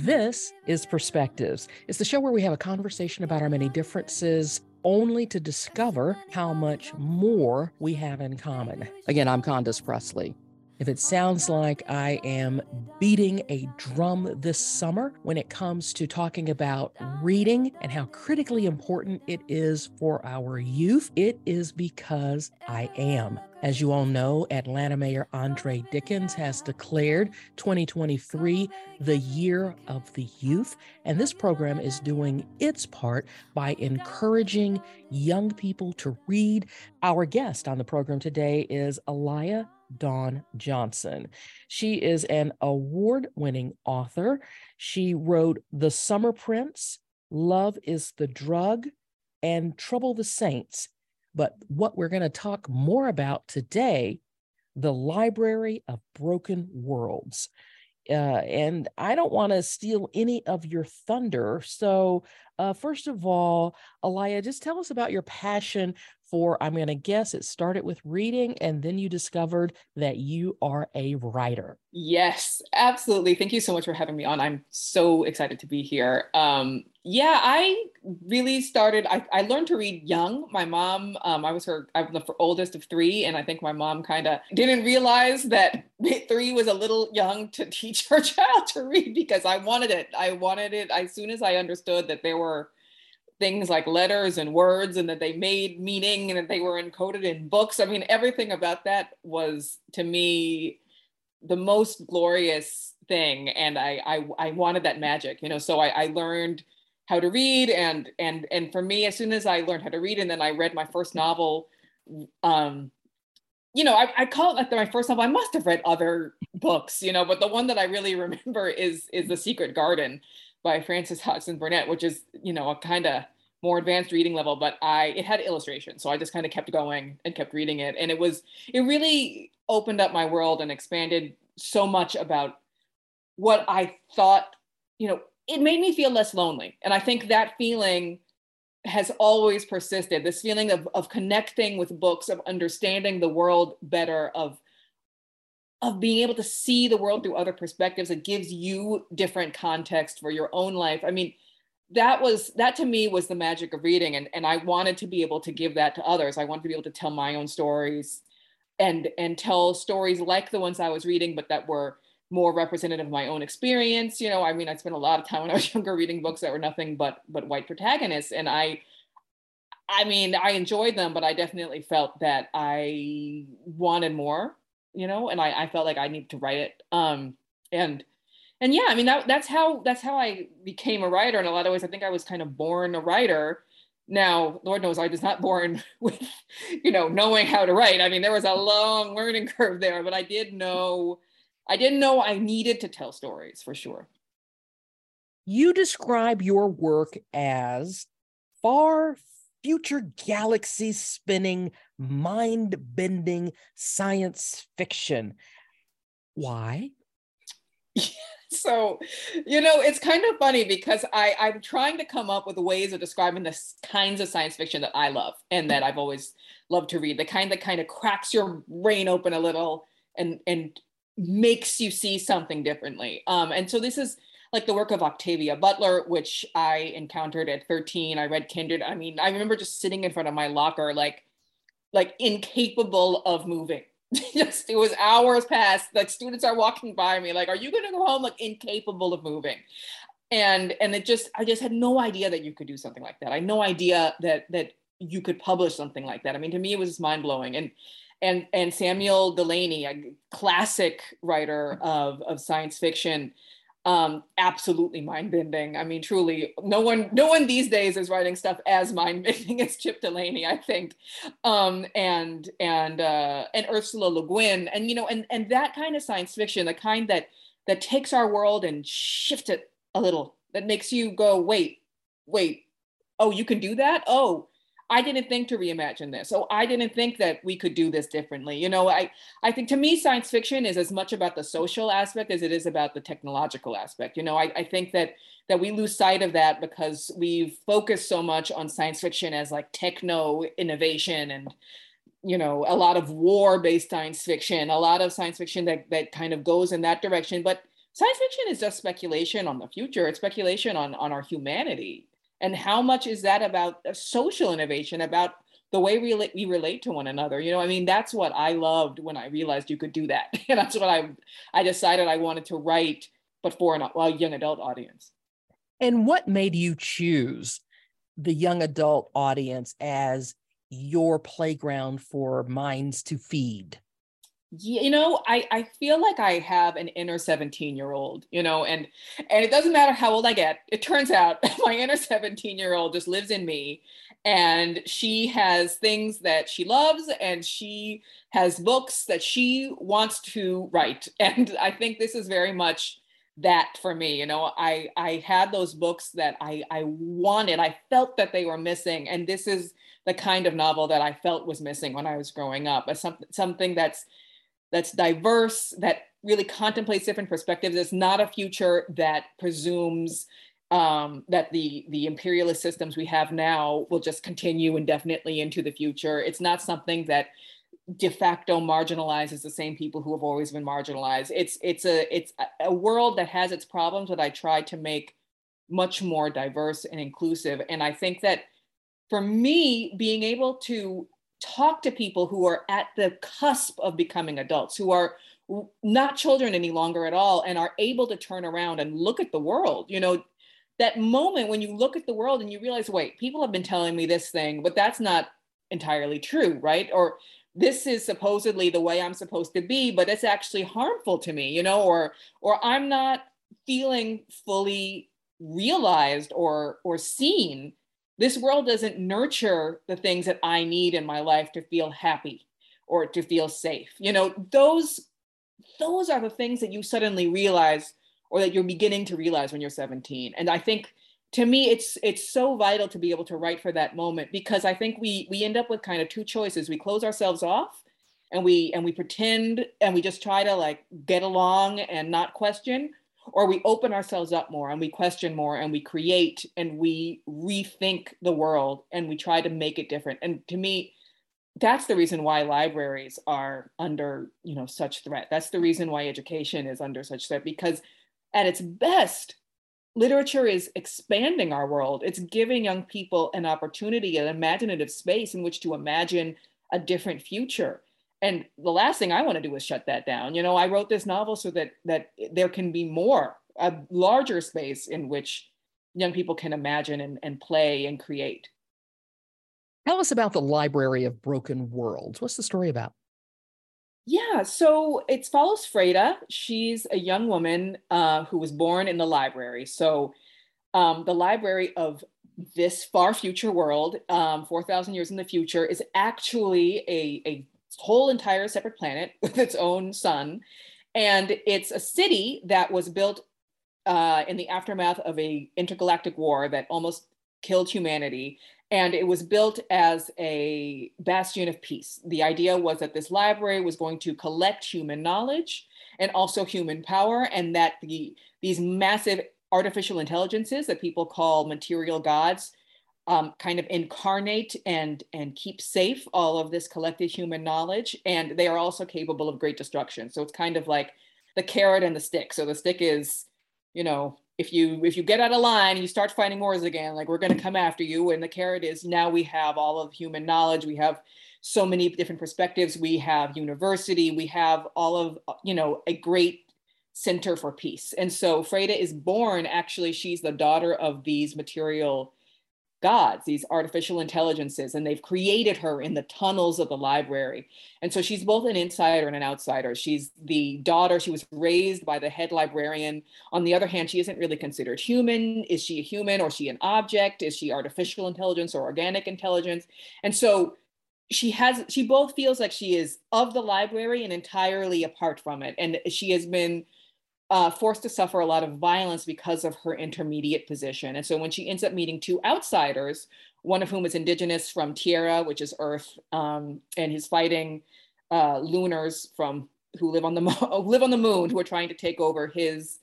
This is Perspectives. It's the show where we have a conversation about our many differences, only to discover how much more we have in common. Again, I'm Condace Presley. If it sounds like I am beating a drum this summer when it comes to talking about reading and how critically important it is for our youth, it is because I am. As you all know, Atlanta Mayor Andre Dickens has declared 2023 the Year of the Youth, and this program is doing its part by encouraging young people to read. Our guest on the program today is Alaya Dawn Johnson. She is an award-winning author. She wrote The Summer Prince, Love is the Drug, and Trouble the Saints. But what we're going to talk more about today, The Library of Broken Worlds. And I don't want to steal any of your thunder. So first of all, Alaya, just tell us about your passion for, I'm going to guess it started with reading and then you discovered that you are a writer. Yes, absolutely. Thank you so much for having me on. I'm so excited to be here. I really started, I learned to read young. My mom, I was the oldest of three. And I think my mom kind of didn't realize that three was a little young to teach her child to read because I wanted it. As soon as I understood that there were things like letters and words and that they made meaning and that they were encoded in books, I mean, everything about that was to me the most glorious thing. And I wanted that magic, you know, so I learned how to read. And for me, as soon as I learned how to read, and then I read my first novel, you know, I call it like my first novel. I must have read other books, you know, but the one that I really remember is The Secret Garden by Francis Hodgson Burnett, which is, you know, a kind of more advanced reading level, but it had illustrations. So I just kind of kept going and kept reading it. And it really opened up my world and expanded so much about what I thought, you know, it made me feel less lonely. And I think that feeling has always persisted, this feeling of connecting with books, of understanding the world better, of being able to see the world through other perspectives. It gives you different context for your own life. I mean, that to me was the magic of reading. And I wanted to be able to give that to others. I wanted to be able to tell my own stories and tell stories like the ones I was reading, but that were more representative of my own experience. You know, I mean, I spent a lot of time when I was younger reading books that were nothing but white protagonists. And I mean, I enjoyed them, but I definitely felt that I wanted more, you know, and I felt like I needed to write it. And yeah, I mean, that's how I became a writer in a lot of ways. I think I was kind of born a writer. Now, Lord knows I was not born with, you know, knowing how to write. I mean, there was a long learning curve there, but I didn't know I needed to tell stories for sure. You describe your work as far future galaxy spinning, mind bending science fiction. Why? So, you know, it's kind of funny because I'm trying to come up with ways of describing the kinds of science fiction that I love and that I've always loved to read, the kind that kind of cracks your brain open a little and makes you see something differently. And so this is like the work of Octavia Butler, which I encountered at 13. I read Kindred. I mean, I remember just sitting in front of my locker, like incapable of moving. Just, it was hours past, like students are walking by me, like, are you going to go home? Like incapable of moving. And I just had no idea that you could do something like that. I had no idea that you could publish something like that. I mean, to me, it was just mind blowing. And Samuel Delaney, a classic writer of science fiction, absolutely mind-bending. I mean, truly, no one these days is writing stuff as mind-bending as Chip Delaney, I think, and Ursula Le Guin, and you know, and that kind of science fiction, the kind that takes our world and shifts it a little, that makes you go, wait, oh, you can do that? Oh, I didn't think to reimagine this. So I didn't think that we could do this differently. You know, I think to me, science fiction is as much about the social aspect as it is about the technological aspect. You know, I think that we lose sight of that because we've focused so much on science fiction as like techno innovation and, you know, a lot of war-based science fiction, a lot of science fiction that kind of goes in that direction. But science fiction is just speculation on the future. It's speculation on our humanity. And how much is that about social innovation, about the way we relate to one another? You know, I mean, that's what I loved when I realized you could do that. And that's what I decided I wanted to write, but for a young adult audience. And what made you choose the young adult audience as your playground for minds to feed? You know, I feel like I have an inner 17-year-old, you know, and it doesn't matter how old I get. It turns out my inner 17-year-old just lives in me, and she has things that she loves, and she has books that she wants to write. And I think this is very much that for me. You know, I had those books that I wanted. I felt that they were missing, and this is the kind of novel that I felt was missing when I was growing up, something that's diverse, that really contemplates different perspectives. It's not a future that presumes that the imperialist systems we have now will just continue indefinitely into the future. It's not something that de facto marginalizes the same people who have always been marginalized. It's a world that has its problems, that I try to make much more diverse and inclusive. And I think that for me, being able to talk to people who are at the cusp of becoming adults, who are not children any longer at all, and are able to turn around and look at the world. You know, that moment when you look at the world and you realize, wait, people have been telling me this thing, but that's not entirely true, right? Or this is supposedly the way I'm supposed to be, but it's actually harmful to me, you know, or I'm not feeling fully realized or seen. This world doesn't nurture the things that I need in my life to feel happy or to feel safe. You know, those are the things that you suddenly realize, or that you're beginning to realize when you're 17. And I think, to me, it's so vital to be able to write for that moment, because I think we end up with kind of two choices. We close ourselves off and we pretend, and we just try to like get along and not question. Or we open ourselves up more, and we question more, and we create, and we rethink the world, and we try to make it different. And to me, that's the reason why libraries are under, you know, such threat. That's the reason why education is under such threat, because at its best, literature is expanding our world. It's giving young people an opportunity, an imaginative space in which to imagine a different future. And the last thing I want to do is shut that down. You know, I wrote this novel so that there can be more, a larger space in which young people can imagine and play and create. Tell us about The Library of Broken Worlds. What's the story about? Yeah, so it follows Freida. She's a young woman who was born in the library. So the library of this far future world, 4,000 years in the future, is actually a whole entire separate planet with its own sun. And it's a city that was built in the aftermath of an intergalactic war that almost killed humanity. And it was built as a bastion of peace. The idea was that this library was going to collect human knowledge and also human power, and that these massive artificial intelligences that people call material gods kind of incarnate and keep safe all of this collected human knowledge. And they are also capable of great destruction. So it's kind of like the carrot and the stick. So the stick is, you know, if you get out of line and you start fighting wars again, like, we're going to come after you. And the carrot is, now we have all of human knowledge. We have so many different perspectives. We have university. We have all of, you know, a great center for peace. And so Freida is born, actually, she's the daughter of these material gods, these artificial intelligences, and they've created her in the tunnels of the library. And so she's both an insider and an outsider. She's the daughter. She was raised by the head librarian. On the other hand, she isn't really considered human. Is she a human, or is she an object? Is she artificial intelligence or organic intelligence? And so she both feels like she is of the library and entirely apart from it. And she has been forced to suffer a lot of violence because of her intermediate position. And so when she ends up meeting two outsiders, one of whom is indigenous from Tierra, which is Earth, and he's fighting Lunars who live on the moon, who are trying to take over his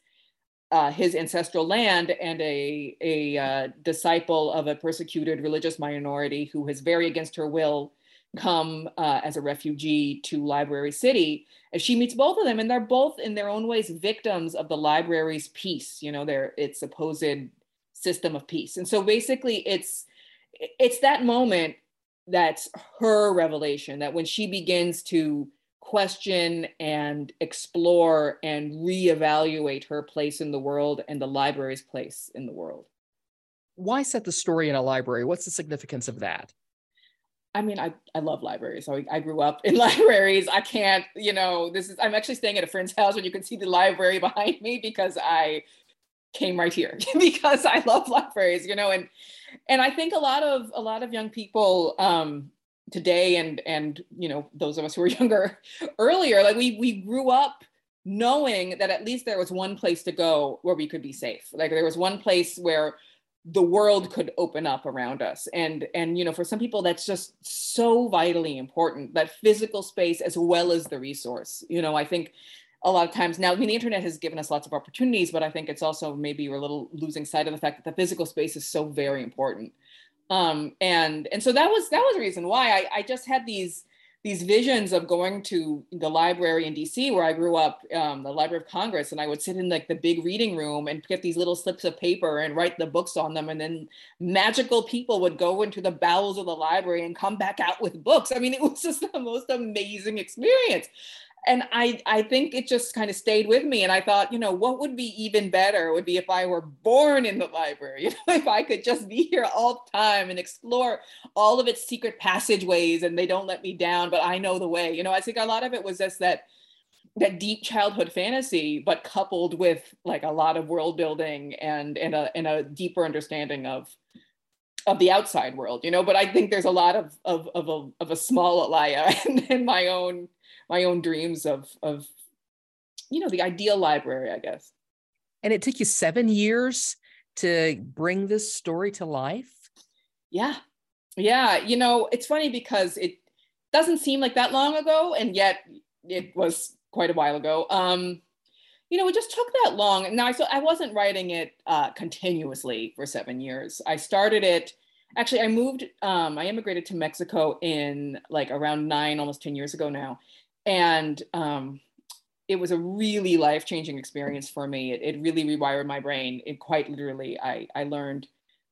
ancestral land, and a disciple of a persecuted religious minority who is very against her will come as a refugee to Library City, and she meets both of them, and they're both in their own ways victims of the library's peace, you know, their its supposed system of peace. And so basically it's that moment that's her revelation, that when she begins to question and explore and reevaluate her place in the world and the library's place in the world. Why set the story in a library? What's the significance of that? I mean, I love libraries. I grew up in libraries. I can't, you know, I'm actually staying at a friend's house and you can see the library behind me because I came right here because I love libraries, you know, and I think a lot of young people today and you know, those of us who were younger earlier, like we grew up knowing that at least there was one place to go where we could be safe. Like there was one place where the world could open up around us. And you know, for some people, that's just so vitally important, that physical space as well as the resource. You know, I think a lot of times now, I mean, the internet has given us lots of opportunities, but I think it's also maybe we're a little losing sight of the fact that the physical space is so very important. And so that was the reason why I just had these visions of going to the library in DC where I grew up, the Library of Congress, and I would sit in like the big reading room and get these little slips of paper and write the books on them. And then magical people would go into the bowels of the library and come back out with books. I mean, it was just the most amazing experience. And I think it just kind of stayed with me. And I thought, you know, what would be even better would be if I were born in the library, you know, if I could just be here all the time and explore all of its secret passageways and they don't let me down, but I know the way. You know, I think a lot of it was just that deep childhood fantasy, but coupled with like a lot of world building and a deeper understanding of the outside world, you know, but I think there's a lot of a small Alaya and my own dreams of, you know, the ideal library, I guess. And it took you 7 years to bring this story to life? Yeah. Yeah. You know, it's funny because it doesn't seem like that long ago, and yet it was quite a while ago. You know, it just took that long. Now, so I wasn't writing it continuously for 7 years. I started it, actually, I moved, I immigrated to Mexico in like around 9, almost 10 years ago now. And it was a really life-changing experience for me. It really rewired my brain. It quite literally, I learned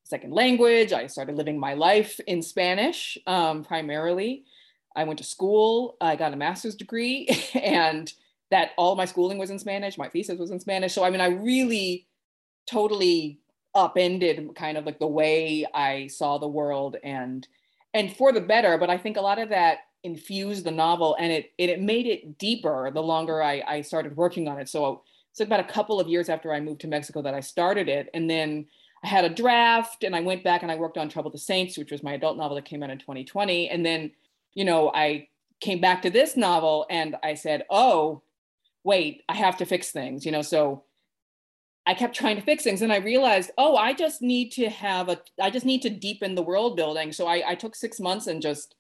a second language. I started living my life in Spanish primarily. I went to school. I got a master's degree, and that all my schooling was in Spanish. My thesis was in Spanish. So I mean, I really totally upended kind of like the way I saw the world and for the better. But I think a lot of that infused the novel, and it made it deeper the longer I started working on it. So it's about a couple of years after I moved to Mexico that I started it. And then I had a draft, and I went back and I worked on Trouble the Saints, which was my adult novel that came out in 2020. And then, you know, I came back to this novel and I said, oh, wait, I have to fix things, you know? So I kept trying to fix things, and I realized, oh, I just need to deepen the world building. So I took 6 months and just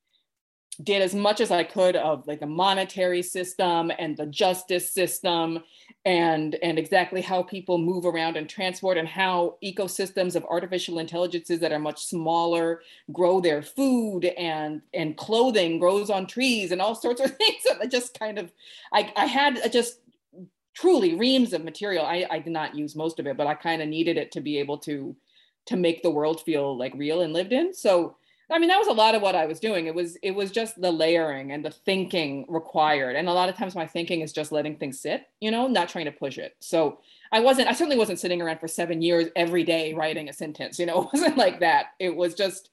did as much as I could of like the monetary system and the justice system and exactly how people move around and transport and how ecosystems of artificial intelligences that are much smaller grow their food and clothing grows on trees and all sorts of things. I just kind of, I had just truly reams of material. I did not use most of it, but I kind of needed it to be able to make the world feel like real and lived in. So I mean, that was a lot of what I was doing. It was just the layering and the thinking required. And a lot of times my thinking is just letting things sit, you know, not trying to push it. So I certainly wasn't sitting around for 7 years every day writing a sentence, you know, it wasn't like that. It was just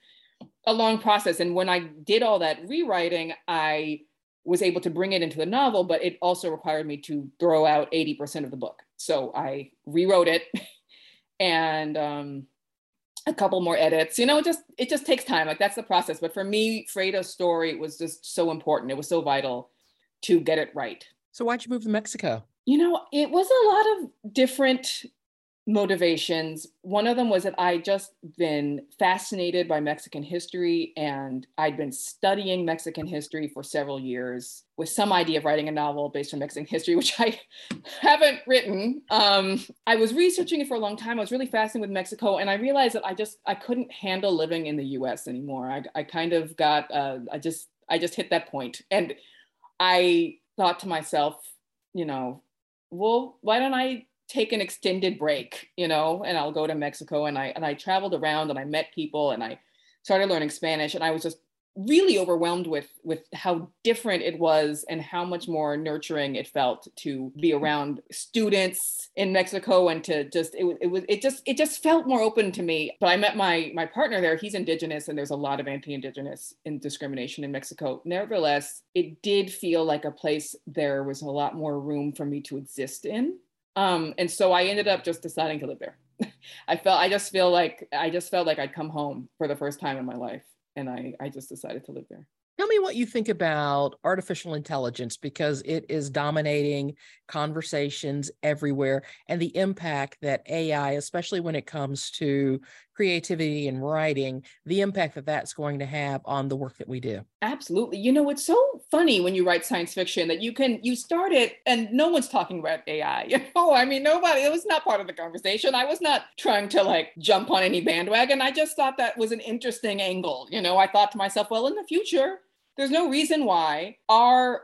a long process. And when I did all that rewriting, I was able to bring it into the novel, but it also required me to throw out 80% of the book. So I rewrote it and, a couple more edits, you know, it just takes time. Like that's the process. But for me, Freida's story was just so important. It was so vital to get it right. So why'd you move to Mexico? You know, it was a lot of different motivations. One of them was that I just been fascinated by Mexican history, and I'd been studying Mexican history for several years with some idea of writing a novel based on Mexican history, which I haven't written. I was researching it for a long time. I was really fascinated with Mexico, and I realized that I couldn't handle living in the US anymore. I kind of got, I just, I just hit that point. And I thought to myself, you know, well, why don't I take an extended break, you know, and I'll go to Mexico. And I traveled around and I met people and I started learning Spanish, and I was just really overwhelmed with how different it was and how much more nurturing it felt to be around students in Mexico, and to just, it just felt more open to me. But I met my partner there. He's indigenous, and there's a lot of anti-indigenous discrimination in Mexico. Nevertheless, it did feel like a place there was a lot more room for me to exist in. And so I ended up just deciding to live there. I just felt like I'd come home for the first time in my life. And I just decided to live there. Tell me what you think about artificial intelligence, because it is dominating conversations everywhere, and the impact that AI, especially when it comes to creativity and writing, the impact that that's going to have on the work that we do. Absolutely. You know, it's so funny when you write science fiction that you start it and no one's talking about AI. You know, I mean, nobody, it was not part of the conversation. I was not trying to like jump on any bandwagon. I just thought that was an interesting angle. You know, I thought to myself, well, in the future, there's no reason why our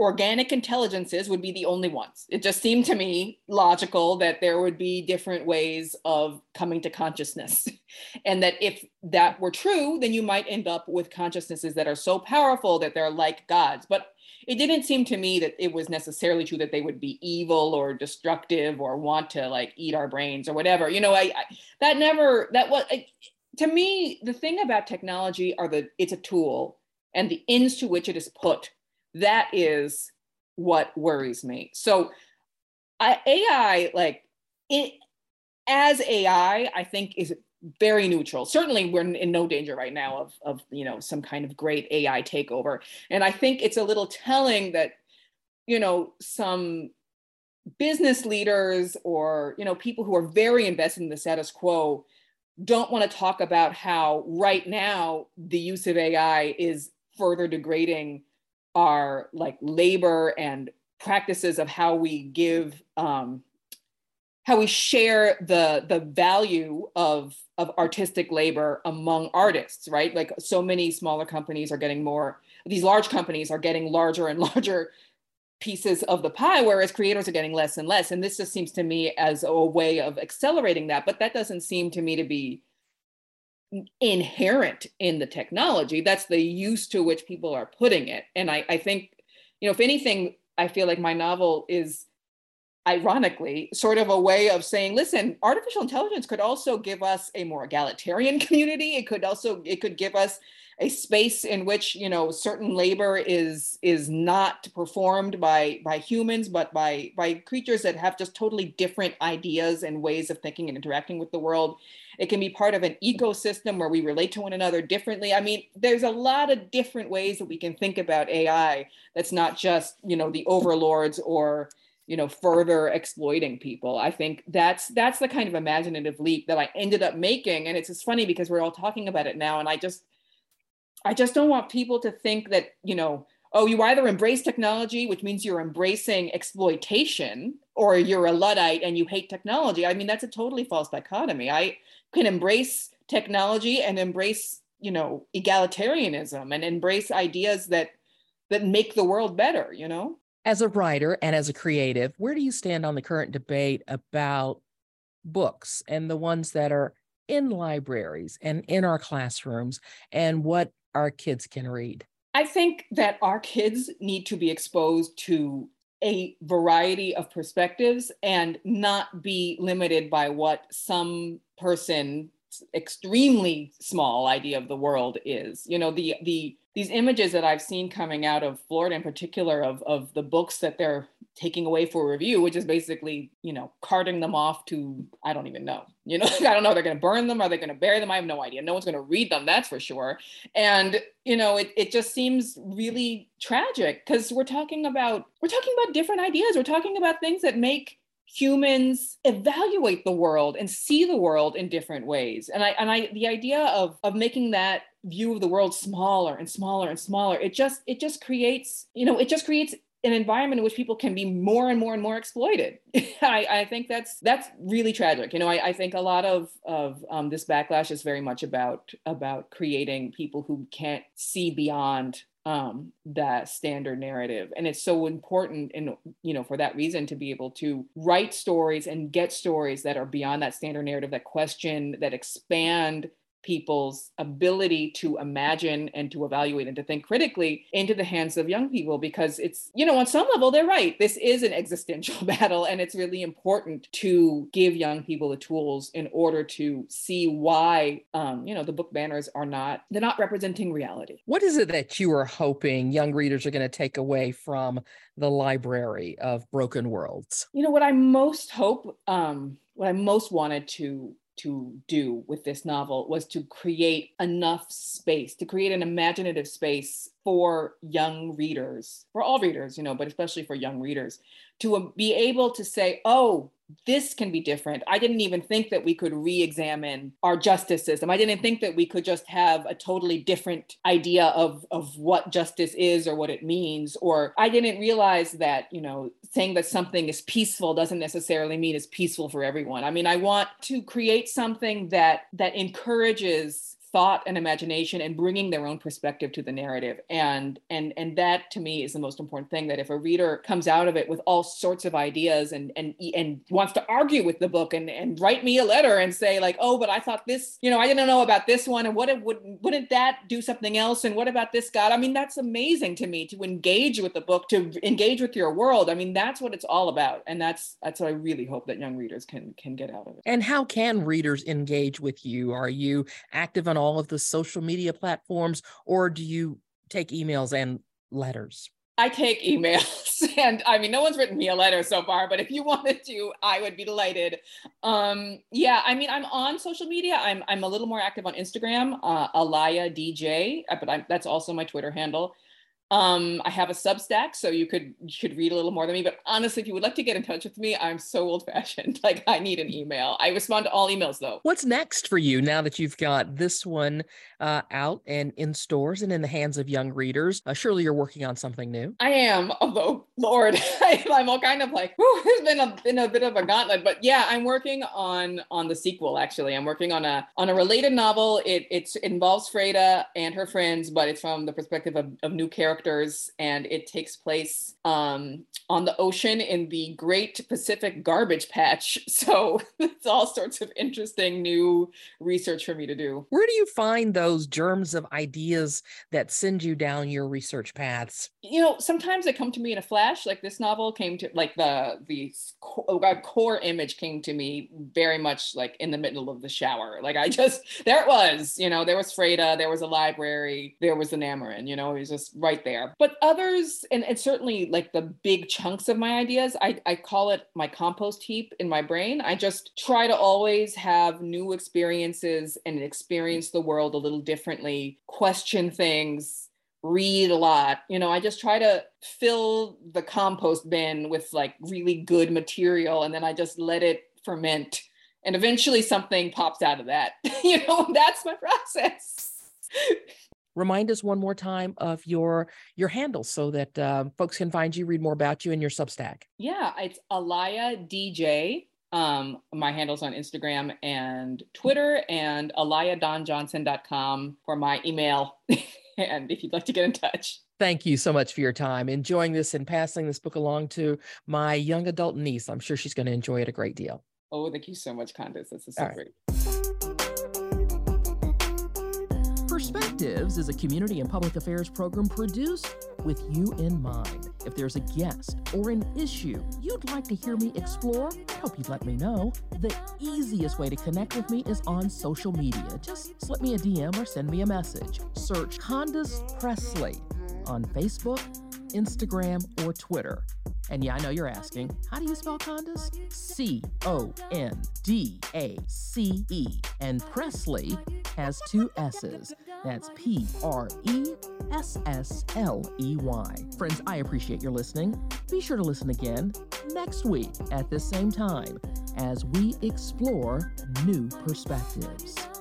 organic intelligences would be the only ones. It just seemed to me logical that there would be different ways of coming to consciousness. And that if that were true, then you might end up with consciousnesses that are so powerful that they're like gods. But it didn't seem to me that it was necessarily true that they would be evil or destructive or want to like eat our brains or whatever. You know, to me, the thing about technology it's a tool, and the ends to which it is put, that is what worries me. So AI, I think is very neutral. Certainly we're in no danger right now of you know, some kind of great AI takeover. And I think it's a little telling that, you know, some business leaders or, you know, people who are very invested in the status quo don't want to talk about how right now the use of AI is further degrading our like labor and practices of how we give, how we share the value of artistic labor among artists, right? Like so many smaller companies are getting more, these large companies are getting larger and larger pieces of the pie, whereas creators are getting less and less. And this just seems to me as a way of accelerating that, but that doesn't seem to me to be inherent in the technology. That's the use to which people are putting it. And I think, you know, if anything, I feel like my novel is ironically sort of a way of saying, listen, artificial intelligence could also give us a more egalitarian community. It could give us a space in which, you know, certain labor is not performed by humans, but by creatures that have just totally different ideas and ways of thinking and interacting with the world. It can be part of an ecosystem where we relate to one another differently. I mean, there's a lot of different ways that we can think about AI that's not just, you know, the overlords or, you know, further exploiting people. I think that's the kind of imaginative leap that I ended up making. And it's just funny because we're all talking about it now, and I just don't want people to think that, you know, oh, you either embrace technology, which means you're embracing exploitation, or you're a Luddite and you hate technology. I mean, that's a totally false dichotomy. I can embrace technology and embrace, you know, egalitarianism and embrace ideas that make the world better, you know? As a writer and as a creative, where do you stand on the current debate about books and the ones that are in libraries and in our classrooms and what our kids can read? I think that our kids need to be exposed to a variety of perspectives and not be limited by what some person's extremely small idea of the world is. You know, these images that I've seen coming out of Florida in particular of the books that they're taking away for review, which is basically, you know, carting them off to, I don't even know, you know, I don't know, they're going to burn them, are they going to bury them? I have no idea. No one's going to read them, that's for sure. And, you know, it just seems really tragic because we're talking about different ideas. We're talking about things that make humans evaluate the world and see the world in different ways. And the idea of making that view of the world smaller and smaller and smaller, it just creates an environment in which people can be more and more and more exploited. I think that's really tragic. You know, I think a lot of this backlash is very much about creating people who can't see beyond that standard narrative. And it's so important, and for that reason, to be able to write stories and get stories that are beyond that standard narrative, that question, that expand people's ability to imagine and to evaluate and to think critically, into the hands of young people, because it's, on some level, they're right. This is an existential battle, and it's really important to give young people the tools in order to see why, the book banners are not, they're not representing reality. What is it that you are hoping young readers are going to take away from the Library of Broken Worlds? What I most hope, what I most wanted to do with this novel was to create enough space, to create an imaginative space for young readers, for all readers, but especially for young readers, to be able to say, oh, this can be different. I didn't even think that we could re-examine our justice system. I didn't think that we could just have a totally different idea of what justice is or what it means. Or I didn't realize that, saying that something is peaceful doesn't necessarily mean it's peaceful for everyone. I mean, I want to create something that encourages thought and imagination and bringing their own perspective to the narrative. And that, to me, is the most important thing, that if a reader comes out of it with all sorts of ideas and wants to argue with the book and write me a letter and say like, oh, but I thought this, I didn't know about this one. And wouldn't that do something else? And what about this God? I mean, that's amazing to me, to engage with the book, to engage with your world. I mean, that's what it's all about. And that's what I really hope that young readers can get out of it. And how can readers engage with you? Are you active on all of the social media platforms, or do you take emails and letters? I take emails, and I mean, no one's written me a letter so far, but if you wanted to, I would be delighted. I'm on social media. I'm a little more active on Instagram, Alaya DJ, but that's also my Twitter handle. I have a Substack, so you could read a little more than me, but honestly, if you would like to get in touch with me, I'm so old fashioned. Like, I need an email. I respond to all emails though. What's next for you now that you've got this one out and in stores and in the hands of young readers? Surely you're working on something new. I am, although Lord, I'm all kind of like, whew, there's been a bit of a gauntlet, but yeah, I'm working on the sequel. Actually, I'm working on a related novel. It involves Freida and her friends, but it's from the perspective of new characters. And it takes place on the ocean in the Great Pacific Garbage Patch. So it's all sorts of interesting new research for me to do. Where do you find those germs of ideas that send you down your research paths? Sometimes they come to me in a flash. Like this novel came to, like the core image came to me very much like in the middle of the shower. Like there it was, there was Freida, there was a library, there was the Namorin, it was just right there. But others, and it's certainly like the big chunks of my ideas, I call it my compost heap in my brain. I just try to always have new experiences and experience the world a little differently, question things, read a lot. I just try to fill the compost bin with like really good material, and then I just let it ferment. And eventually something pops out of that. That's my process. Remind us one more time of your handle so that folks can find you, read more about you, and your Substack. Yeah, it's Alaya DJ. My handle's on Instagram and Twitter, and AlayaDawnJohnson.com for my email. And if you'd like to get in touch. Thank you so much for your time. Enjoying this and passing this book along to my young adult niece. I'm sure she's going to enjoy it a great deal. Oh, thank you so much, Condace. This is so great. Perspectives is a community and public affairs program produced with you in mind. If there's a guest or an issue you'd like to hear me explore, I hope you'd let me know. The easiest way to connect with me is on social media. Just slip me a DM or send me a message. Search Condace Presley on Facebook, Instagram, or Twitter. And yeah, I know you're asking, how do you spell Condace? Condace. And Presley has two S's. That's Presssley. Friends, I appreciate your listening. Be sure to listen again next week at this same time as we explore new perspectives.